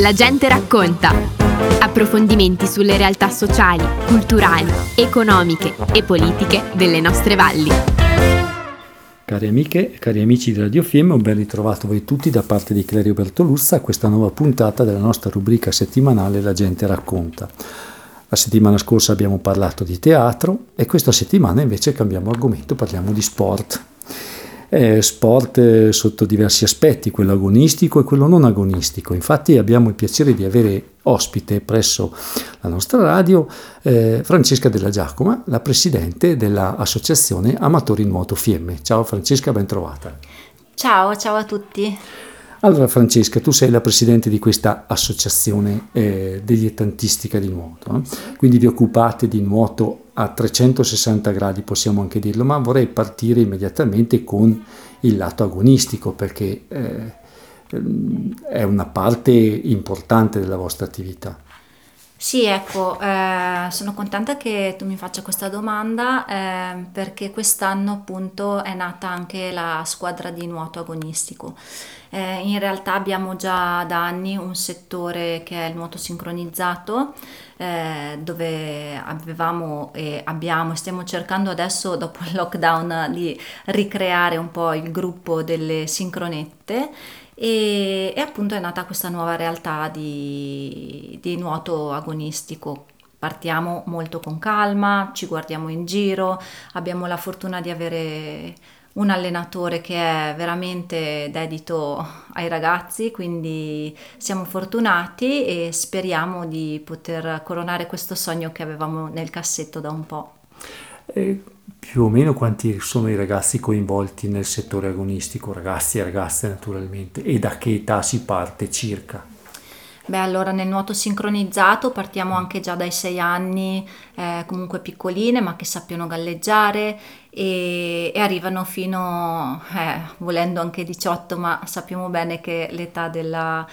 La gente racconta. Approfondimenti sulle realtà sociali, culturali, economiche e politiche delle nostre valli. Cari amiche e cari amici di Radio Fiemme, un ben ritrovato voi tutti da parte di Claudio Bertolussa a questa nuova puntata della nostra rubrica settimanale La gente racconta. La settimana scorsa abbiamo parlato di teatro e questa settimana invece cambiamo argomento, parliamo di sport. Sport sotto diversi aspetti, quello agonistico e quello non agonistico. Infatti abbiamo il piacere di avere ospite presso la nostra radio Francesca Della Giacoma, la presidente dell'associazione Amatori Nuoto Fiemme. Ciao Francesca, ben trovata. Ciao a tutti. Allora Francesca, tu sei la presidente di questa associazione dilettantistica di nuoto, quindi vi occupate di nuoto a 360 gradi, possiamo anche dirlo, ma vorrei partire immediatamente con il lato agonistico, perché è una parte importante della vostra attività. Sì, ecco, sono contenta che tu mi faccia questa domanda perché quest'anno appunto è nata anche la squadra di nuoto agonistico. In realtà abbiamo già da anni un settore che è il nuoto sincronizzato, dove avevamo e abbiamo, stiamo cercando adesso dopo il lockdown di ricreare un po' il gruppo delle sincronette e appunto è nata questa nuova realtà di nuoto agonistico. Partiamo molto con calma, ci guardiamo in giro, abbiamo la fortuna di avere un allenatore che è veramente dedito ai ragazzi, quindi siamo fortunati e speriamo di poter coronare questo sogno che avevamo nel cassetto da un po'. E più o meno quanti sono i ragazzi coinvolti nel settore agonistico, ragazzi e ragazze naturalmente, e da che età si parte circa? Beh, allora nel nuoto sincronizzato partiamo anche già dai 6 anni, comunque piccoline ma che sappiano galleggiare, e arrivano fino, volendo anche 18, ma sappiamo bene che l'età della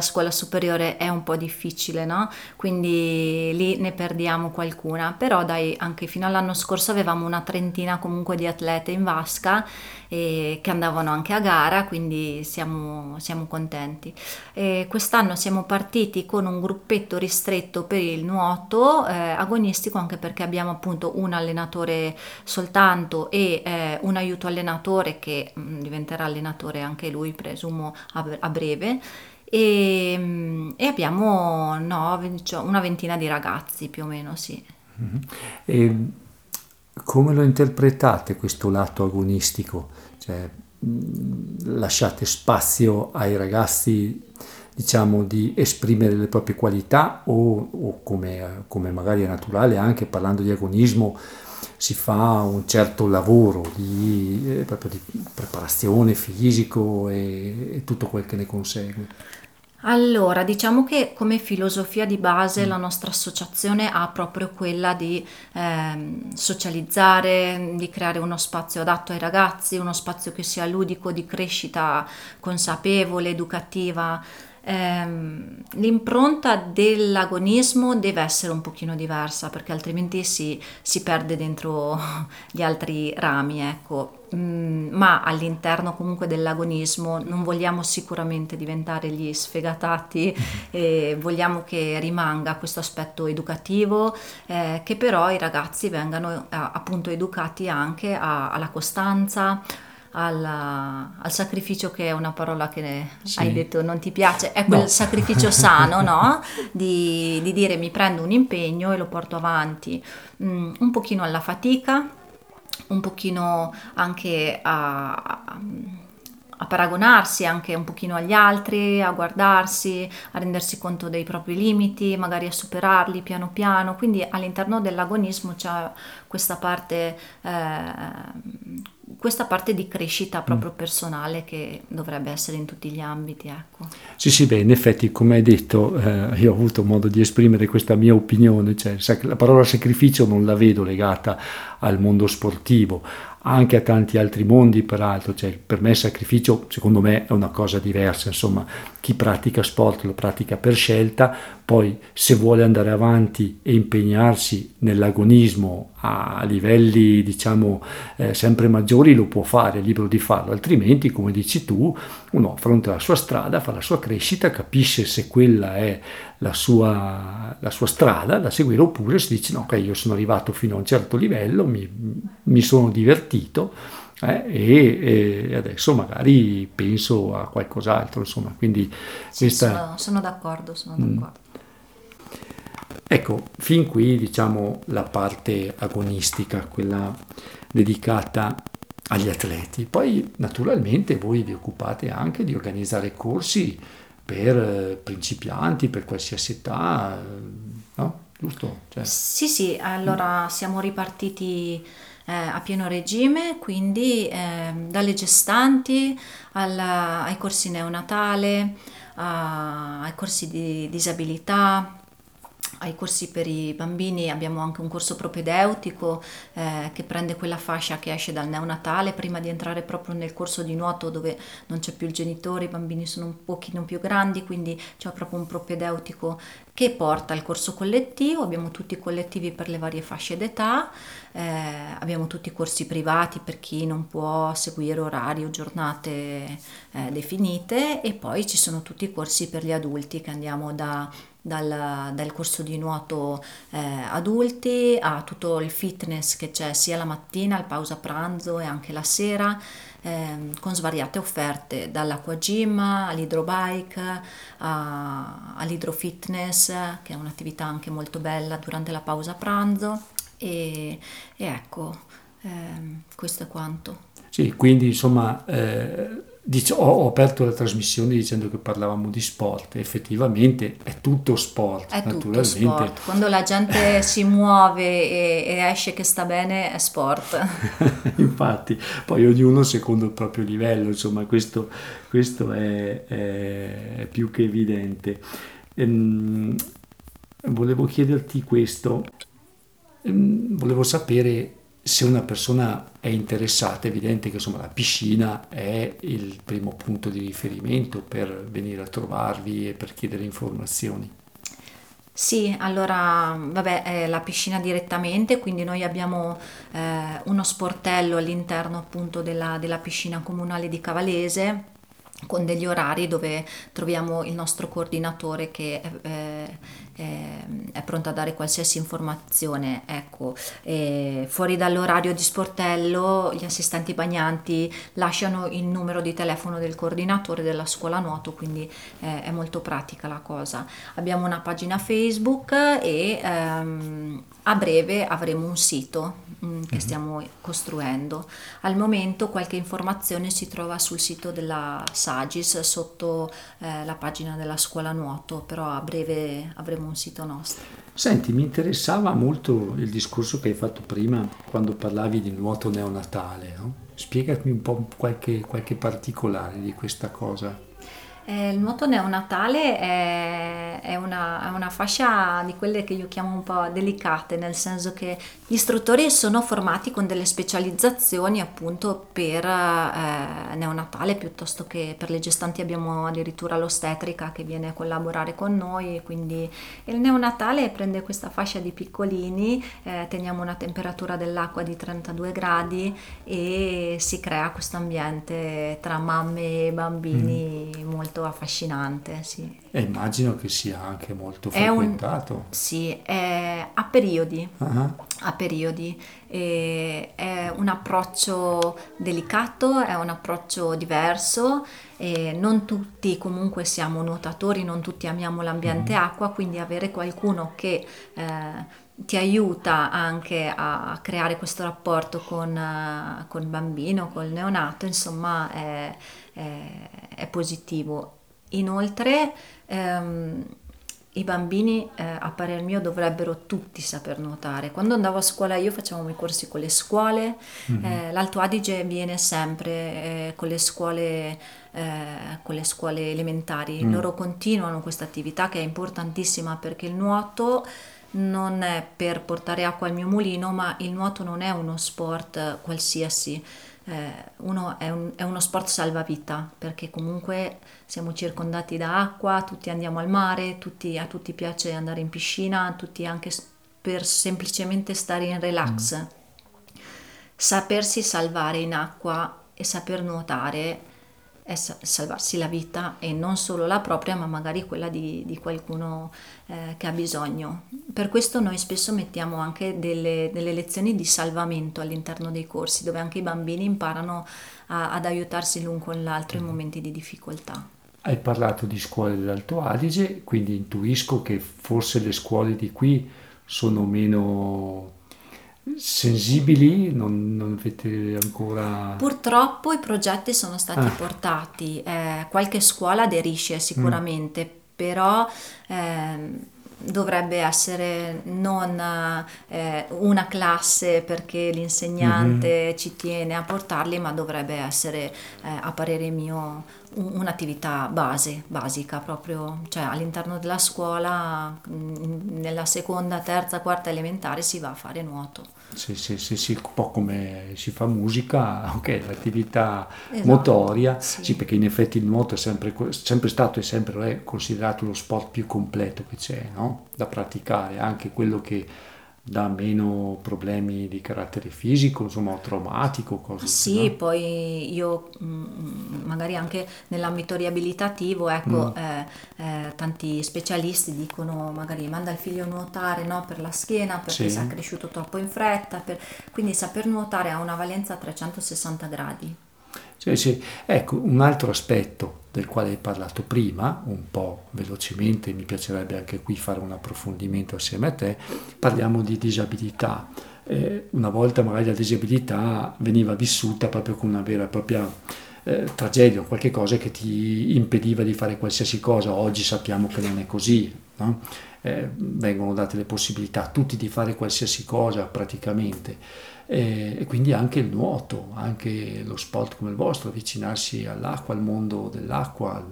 scuola superiore è un po' difficile, no? Quindi lì ne perdiamo qualcuna, però dai, anche fino all'anno scorso avevamo una trentina comunque di atlete in vasca che andavano anche a gara, quindi siamo contenti. E quest'anno siamo partiti con un gruppetto ristretto per il nuoto agonistico, anche perché abbiamo appunto un allenatore soltanto e un aiuto allenatore che diventerà allenatore anche lui, presumo a breve, e abbiamo una ventina di ragazzi più o meno, sì. Mm-hmm. E come lo interpretate questo lato agonistico? Cioè, lasciate spazio ai ragazzi, diciamo, di esprimere le proprie qualità o come magari è naturale, anche parlando di agonismo si fa un certo lavoro proprio di preparazione fisico e tutto quel che ne consegue? Allora, diciamo che come filosofia di base la nostra associazione ha proprio quella di socializzare, di creare uno spazio adatto ai ragazzi, uno spazio che sia ludico, di crescita consapevole, educativa. L'impronta dell'agonismo deve essere un pochino diversa, perché altrimenti si perde dentro gli altri rami, ecco. Ma all'interno comunque dell'agonismo non vogliamo sicuramente diventare gli sfegatati, vogliamo che rimanga questo aspetto educativo, che però i ragazzi vengano appunto educati anche alla costanza, al sacrificio, che è una parola che sì, hai detto non ti piace, è quel sacrificio sano, no? Di dire mi prendo un impegno e lo porto avanti, un pochino alla fatica, un pochino anche a paragonarsi anche un pochino agli altri, a guardarsi, a rendersi conto dei propri limiti, magari a superarli piano piano. Quindi all'interno dell'agonismo c'è questa parte di crescita proprio personale che dovrebbe essere in tutti gli ambiti, ecco. Sì, beh, in effetti, come hai detto, io ho avuto modo di esprimere questa mia opinione, cioè la parola sacrificio non la vedo legata al mondo sportivo, anche a tanti altri mondi, peraltro. Cioè, per me il sacrificio, secondo me, è una cosa diversa. Insomma, chi pratica sport lo pratica per scelta, poi se vuole andare avanti e impegnarsi nell'agonismo a livelli, diciamo, sempre maggiori, lo può fare, è libero di farlo. Altrimenti, come dici tu, uno affronta la sua strada, fa la sua crescita, capisce se quella è la sua strada da seguire, oppure si dice: no, ok, io sono arrivato fino a un certo livello, mi sono divertito, e adesso magari penso a qualcos'altro, insomma. Quindi sì, questa... sono d'accordo. Ecco, fin qui, diciamo, la parte agonistica, quella dedicata agli atleti. Poi naturalmente voi vi occupate anche di organizzare corsi per principianti, per qualsiasi età, no? Giusto? Cioè... Sì, allora siamo ripartiti a pieno regime, quindi dalle gestanti ai corsi neonatale, ai corsi di disabilità, ai corsi per i bambini. Abbiamo anche un corso propedeutico che prende quella fascia che esce dal neonatale prima di entrare proprio nel corso di nuoto, dove non c'è più il genitore, i bambini sono un pochino più grandi, quindi c'è proprio un propedeutico che porta al corso collettivo. Abbiamo tutti i collettivi per le varie fasce d'età, abbiamo tutti i corsi privati per chi non può seguire orari o giornate definite, e poi ci sono tutti i corsi per gli adulti, che andiamo dal corso di nuoto adulti a tutto il fitness che c'è sia la mattina, al pausa pranzo e anche la sera, con svariate offerte, dall'acquagym all'idrobike all'idrofitness, che è un'attività anche molto bella durante la pausa pranzo, e ecco, questo è quanto. Sì, quindi insomma... Ho aperto la trasmissione dicendo che parlavamo di sport, effettivamente è tutto sport, è naturalmente. Tutto sport. Quando la gente si muove e esce che sta bene, è sport. Infatti, poi ognuno secondo il proprio livello, insomma, questo è più che evidente. Volevo chiederti questo, volevo sapere se una persona è interessata. È evidente che, insomma, la piscina è il primo punto di riferimento per venire a trovarvi e per chiedere informazioni. Sì, allora, vabbè, è la piscina direttamente, quindi noi abbiamo uno sportello all'interno appunto della piscina comunale di Cavalese, con degli orari dove troviamo il nostro coordinatore che è pronto a dare qualsiasi informazione. Ecco, fuori dall'orario di sportello gli assistenti bagnanti lasciano il numero di telefono del coordinatore della scuola nuoto, quindi è molto pratica la cosa. Abbiamo una pagina Facebook e a breve avremo un sito che stiamo costruendo. Al momento qualche informazione si trova sul sito della Sagis sotto la pagina della scuola nuoto, però a breve avremo un sito nostro. Senti, mi interessava molto il discorso che hai fatto prima quando parlavi di nuoto neonatale, no? Spiegatemi un po' qualche particolare di questa cosa. Il nuoto neonatale è una fascia di quelle che io chiamo un po' delicate, nel senso che gli istruttori sono formati con delle specializzazioni appunto per neonatale, piuttosto che per le gestanti abbiamo addirittura l'ostetrica che viene a collaborare con noi, quindi il neonatale prende questa fascia di piccolini, teniamo una temperatura dell'acqua di 32 gradi e si crea questo ambiente tra mamme e bambini molto affascinante, sì. E immagino che sia anche molto frequentato. Sì, è a periodi. Uh-huh. A periodi. È un approccio delicato, è un approccio diverso, e non tutti comunque siamo nuotatori, non tutti amiamo l'ambiente acqua, quindi avere qualcuno che ti aiuta anche a creare questo rapporto con il bambino, col neonato, insomma è positivo. Inoltre i bambini, a parer mio, dovrebbero tutti saper nuotare. Quando andavo a scuola io facevamo i corsi con le scuole, l'Alto Adige viene sempre con le scuole elementari, loro continuano questa attività che è importantissima, perché il nuoto non è per portare acqua al mio mulino, ma il nuoto non è uno sport qualsiasi, è uno sport salvavita, perché comunque siamo circondati da acqua, tutti andiamo al mare, a tutti piace andare in piscina, a tutti anche per semplicemente stare in relax. Sapersi salvare in acqua e saper nuotare è salvarsi la vita, e non solo la propria, ma magari quella di qualcuno che ha bisogno. Per questo noi spesso mettiamo anche delle lezioni di salvamento all'interno dei corsi, dove anche i bambini imparano ad aiutarsi l'un con l'altro in momenti di difficoltà. Hai parlato di scuole dell'Alto Adige, quindi intuisco che forse le scuole di qui sono meno sensibili, non avete ancora... Purtroppo i progetti sono stati portati, qualche scuola aderisce sicuramente, però dovrebbe essere non una classe perché l'insegnante ci tiene a portarli, ma dovrebbe essere, a parere mio, un'attività basica proprio, cioè all'interno della scuola, nella seconda, terza, quarta elementare si va a fare nuoto. Sì, un po' come si fa musica, ok, l'attività motoria, sì, perché in effetti il nuoto è sempre stato e sempre è considerato lo sport più completo che c'è, no? Da praticare, anche quello che dà meno problemi di carattere fisico, insomma, traumatico, cose. Sì, no? Poi io magari anche nell'ambito riabilitativo, ecco, tanti specialisti dicono magari manda il figlio a nuotare, no, per la schiena, perché si è cresciuto troppo in fretta, quindi saper nuotare ha una valenza a 360 gradi. Sì. Ecco, un altro aspetto del quale hai parlato prima, un po' velocemente, mi piacerebbe anche qui fare un approfondimento assieme a te, parliamo di disabilità. Una volta magari la disabilità veniva vissuta proprio come una vera e propria tragedia, qualche cosa che ti impediva di fare qualsiasi cosa. Oggi sappiamo che non è così, no? Vengono date le possibilità a tutti di fare qualsiasi cosa praticamente. E quindi anche il nuoto, anche lo sport come il vostro, avvicinarsi all'acqua, al mondo dell'acqua,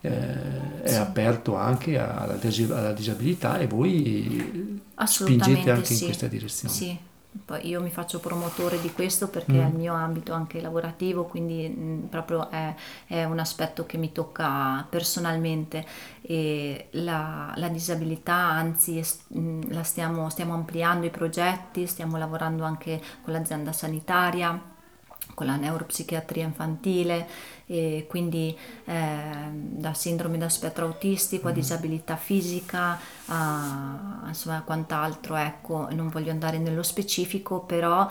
è aperto anche alla disabilità, e voi spingete anche in questa direzione. Sì. Poi io mi faccio promotore di questo perché è il mio ambito anche lavorativo, quindi proprio è un aspetto che mi tocca personalmente, e la disabilità, anzi la stiamo ampliando i progetti, stiamo lavorando anche con l'azienda sanitaria, con la neuropsichiatria infantile, e quindi da sindrome da spettro autistico a disabilità fisica, insomma quant'altro, ecco, non voglio andare nello specifico, però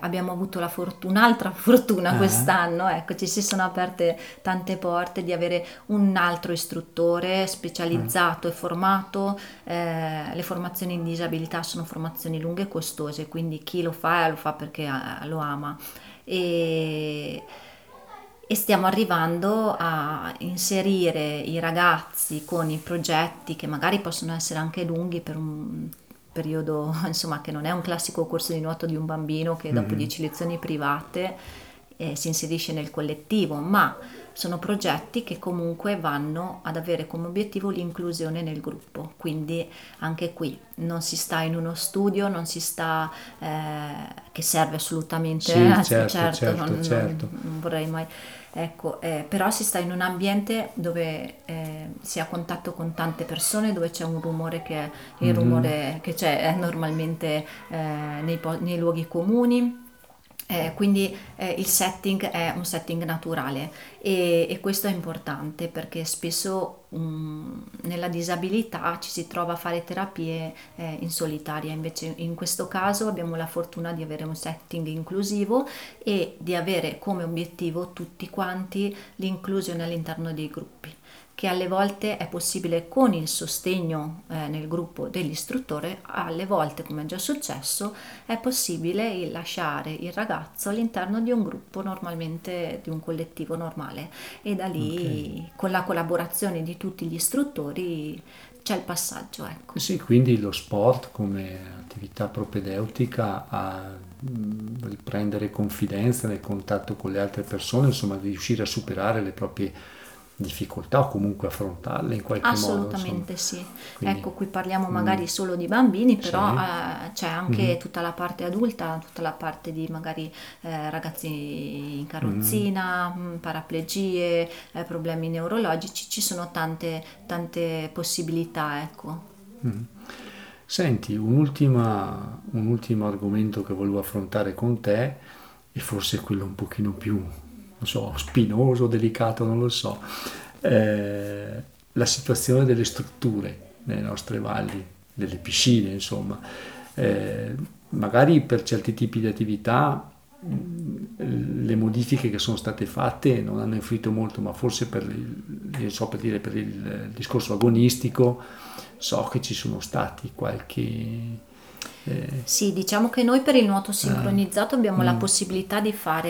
abbiamo avuto un'altra fortuna quest'anno, ecco, ci si sono aperte tante porte di avere un altro istruttore specializzato e formato. Le formazioni in disabilità sono formazioni lunghe e costose, quindi chi lo fa perché lo ama, e stiamo arrivando a inserire i ragazzi con i progetti che magari possono essere anche lunghi, per un periodo, insomma, che non è un classico corso di nuoto di un bambino che dopo 10 lezioni private si inserisce nel collettivo, ma sono progetti che comunque vanno ad avere come obiettivo l'inclusione nel gruppo. Quindi anche qui non si sta in uno studio, non si sta, che serve assolutamente, certo. Non vorrei mai... Ecco, però si sta in un ambiente dove si ha contatto con tante persone, dove c'è un rumore che è il rumore che c'è normalmente nei luoghi comuni, quindi il setting è un setting naturale, e questo è importante perché spesso nella disabilità ci si trova a fare terapie in solitaria, invece in questo caso abbiamo la fortuna di avere un setting inclusivo e di avere come obiettivo tutti quanti l'inclusione all'interno dei gruppi, che alle volte è possibile con il sostegno nel gruppo dell'istruttore, alle volte, come è già successo, è possibile lasciare il ragazzo all'interno di un gruppo, normalmente di un collettivo normale, e da lì con la collaborazione di tutti gli istruttori c'è il passaggio, ecco. Sì, quindi lo sport come attività propedeutica a riprendere confidenza nel contatto con le altre persone, insomma riuscire a superare le proprie difficoltà o comunque affrontarle in qualche modo. Assolutamente sì. Quindi, ecco, qui parliamo magari solo di bambini, però c'è anche tutta la parte adulta, tutta la parte di magari ragazzi in carrozzina, paraplegie, problemi neurologici, ci sono tante possibilità, ecco. Senti, un ultimo argomento che volevo affrontare con te, e forse quello un pochino più, non so, spinoso, delicato, non lo so, la situazione delle strutture nelle nostre valli, delle piscine, insomma. Magari per certi tipi di attività le modifiche che sono state fatte non hanno influito molto, ma forse per il discorso agonistico so che ci sono stati qualche... Sì, diciamo che noi per il nuoto sincronizzato abbiamo la possibilità di far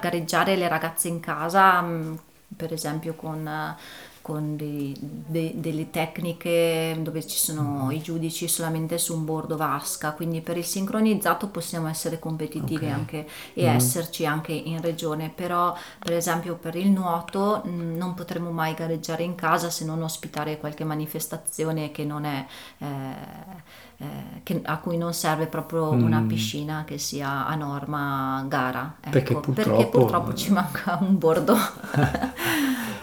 gareggiare le ragazze in casa, per esempio con delle tecniche dove ci sono i giudici solamente su un bordo vasca, quindi per il sincronizzato possiamo essere competitivi anche e esserci anche in regione, però per esempio per il nuoto non potremo mai gareggiare in casa se non ospitare qualche manifestazione che non è a cui non serve proprio una piscina che sia a norma gara, ecco, perché purtroppo ci manca un bordo.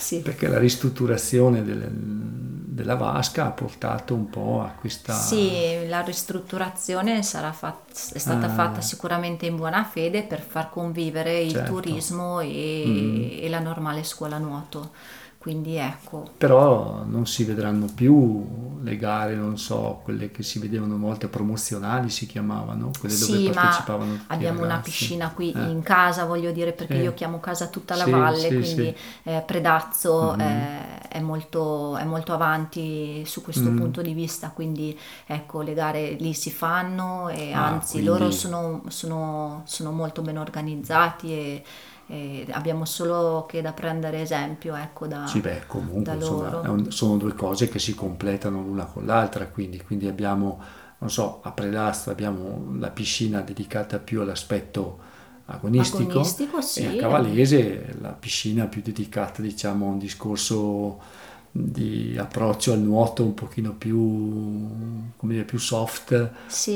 Sì. Perché la ristrutturazione della vasca ha portato un po' a questa... Sì, la ristrutturazione è stata fatta sicuramente in buona fede per far convivere il turismo e la normale scuola nuoto, quindi ecco. Però non si vedranno più le gare, non so, quelle che si vedevano una volta, promozionali si chiamavano, quelle dove partecipavano tutti. Abbiamo una piscina qui in casa, voglio dire, perché io chiamo casa tutta la valle, quindi Predazzo è molto avanti su questo punto di vista, quindi ecco, le gare lì si fanno e anzi quindi... loro sono molto ben organizzati e abbiamo solo che da prendere esempio, ecco, da loro. Insomma, sono due cose che si completano l'una con l'altra, quindi abbiamo, non so, a Predazzo abbiamo la piscina dedicata più all'aspetto agonistico sì, e a Cavalese la piscina più dedicata, diciamo, a un discorso di approccio al nuoto un pochino più, come dire, più soft,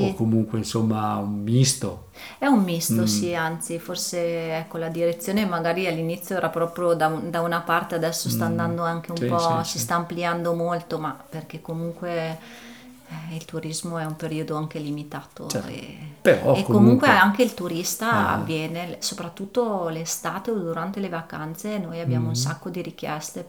o comunque insomma un misto. È un misto, sì, anzi forse ecco la direzione magari all'inizio era proprio da una parte, adesso sta andando anche un po', si sta ampliando molto, ma perché comunque il turismo è un periodo anche limitato, comunque anche il turista avviene soprattutto l'estate o durante le vacanze. Noi abbiamo un sacco di richieste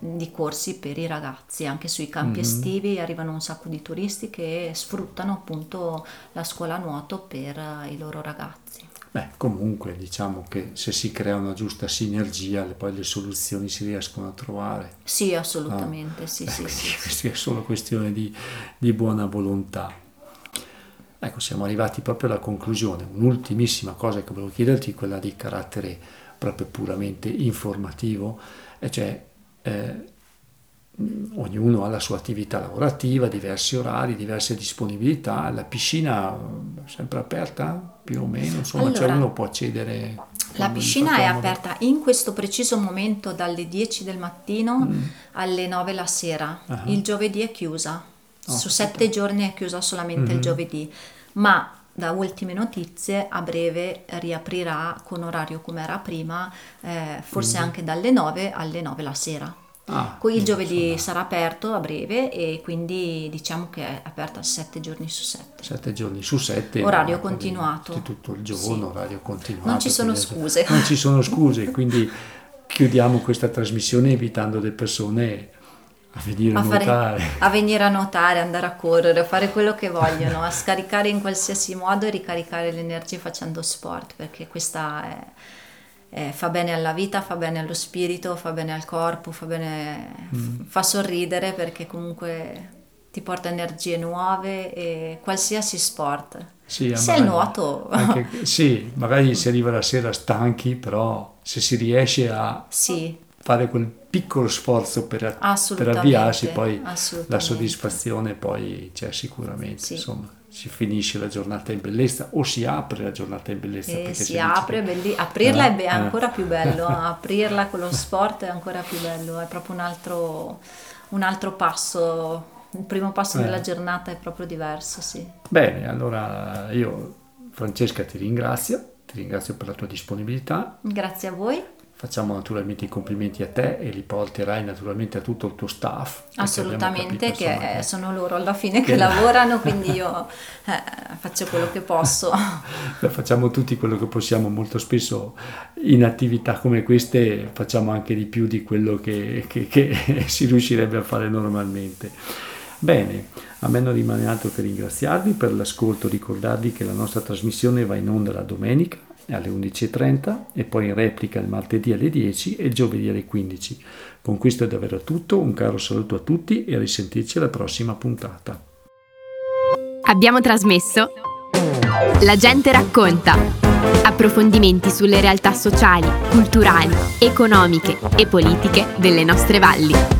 di corsi per i ragazzi, anche sui campi estivi arrivano un sacco di turisti che sfruttano appunto la scuola nuoto per i loro ragazzi. Beh, comunque diciamo che se si crea una giusta sinergia poi le soluzioni si riescono a trovare. Sì, assolutamente, sì. È solo questione di buona volontà. Ecco, siamo arrivati proprio alla conclusione. Un'ultimissima cosa che volevo chiederti, quella di carattere proprio puramente informativo, e cioè ognuno ha la sua attività lavorativa, diversi orari, diverse disponibilità, la piscina sempre aperta più o meno, insomma, allora, cioè uno può accedere. La piscina è aperta in questo preciso momento dalle 10 del mattino alle 9 la sera, il giovedì è chiusa, su 7 giorni è chiusa solamente il giovedì, ma da ultime notizie a breve riaprirà con orario come era prima, forse anche dalle 9 alle 9 la sera. Il giovedì sarà aperto a breve, e quindi diciamo che è aperta 7 giorni su 7. 7 giorni su 7, orario continuato tutto il giorno, orario continuato, non ci sono scuse. Quindi chiudiamo questa trasmissione invitando le persone a venire a nuotare, andare a correre, a fare quello che vogliono, a scaricare in qualsiasi modo e ricaricare le energie facendo sport, perché questa fa bene alla vita, fa bene allo spirito, fa bene al corpo, fa sorridere, perché comunque ti porta energie nuove, e qualsiasi sport. Sì, se è nuoto anche, sì, magari si arriva la sera stanchi, però se si riesce a fare quel piccolo sforzo per avviarsi, poi la soddisfazione poi c'è sicuramente, insomma. si finisce la giornata in bellezza o si apre la giornata in bellezza, perché si apre, aprirla è ancora più bello, aprirla con lo sport è ancora più bello, è proprio un altro passo, il primo passo della giornata è proprio diverso, sì. Bene, allora io, Francesca, ti ringrazio per la tua disponibilità. Grazie a voi. Facciamo naturalmente i complimenti a te e li porterai naturalmente a tutto il tuo staff. Assolutamente, che sono loro alla fine che lavorano, quindi io faccio quello che posso. Facciamo tutti quello che possiamo, molto spesso in attività come queste facciamo anche di più di quello che si riuscirebbe a fare normalmente. Bene, a me non rimane altro che ringraziarvi per l'ascolto, ricordarvi che la nostra trasmissione va in onda la domenica alle 11.30 e poi in replica il martedì alle 10 e il giovedì alle 15. Con questo è davvero tutto, un caro saluto a tutti e a risentirci alla prossima puntata. Abbiamo trasmesso La gente racconta, approfondimenti sulle realtà sociali, culturali, economiche e politiche delle nostre valli.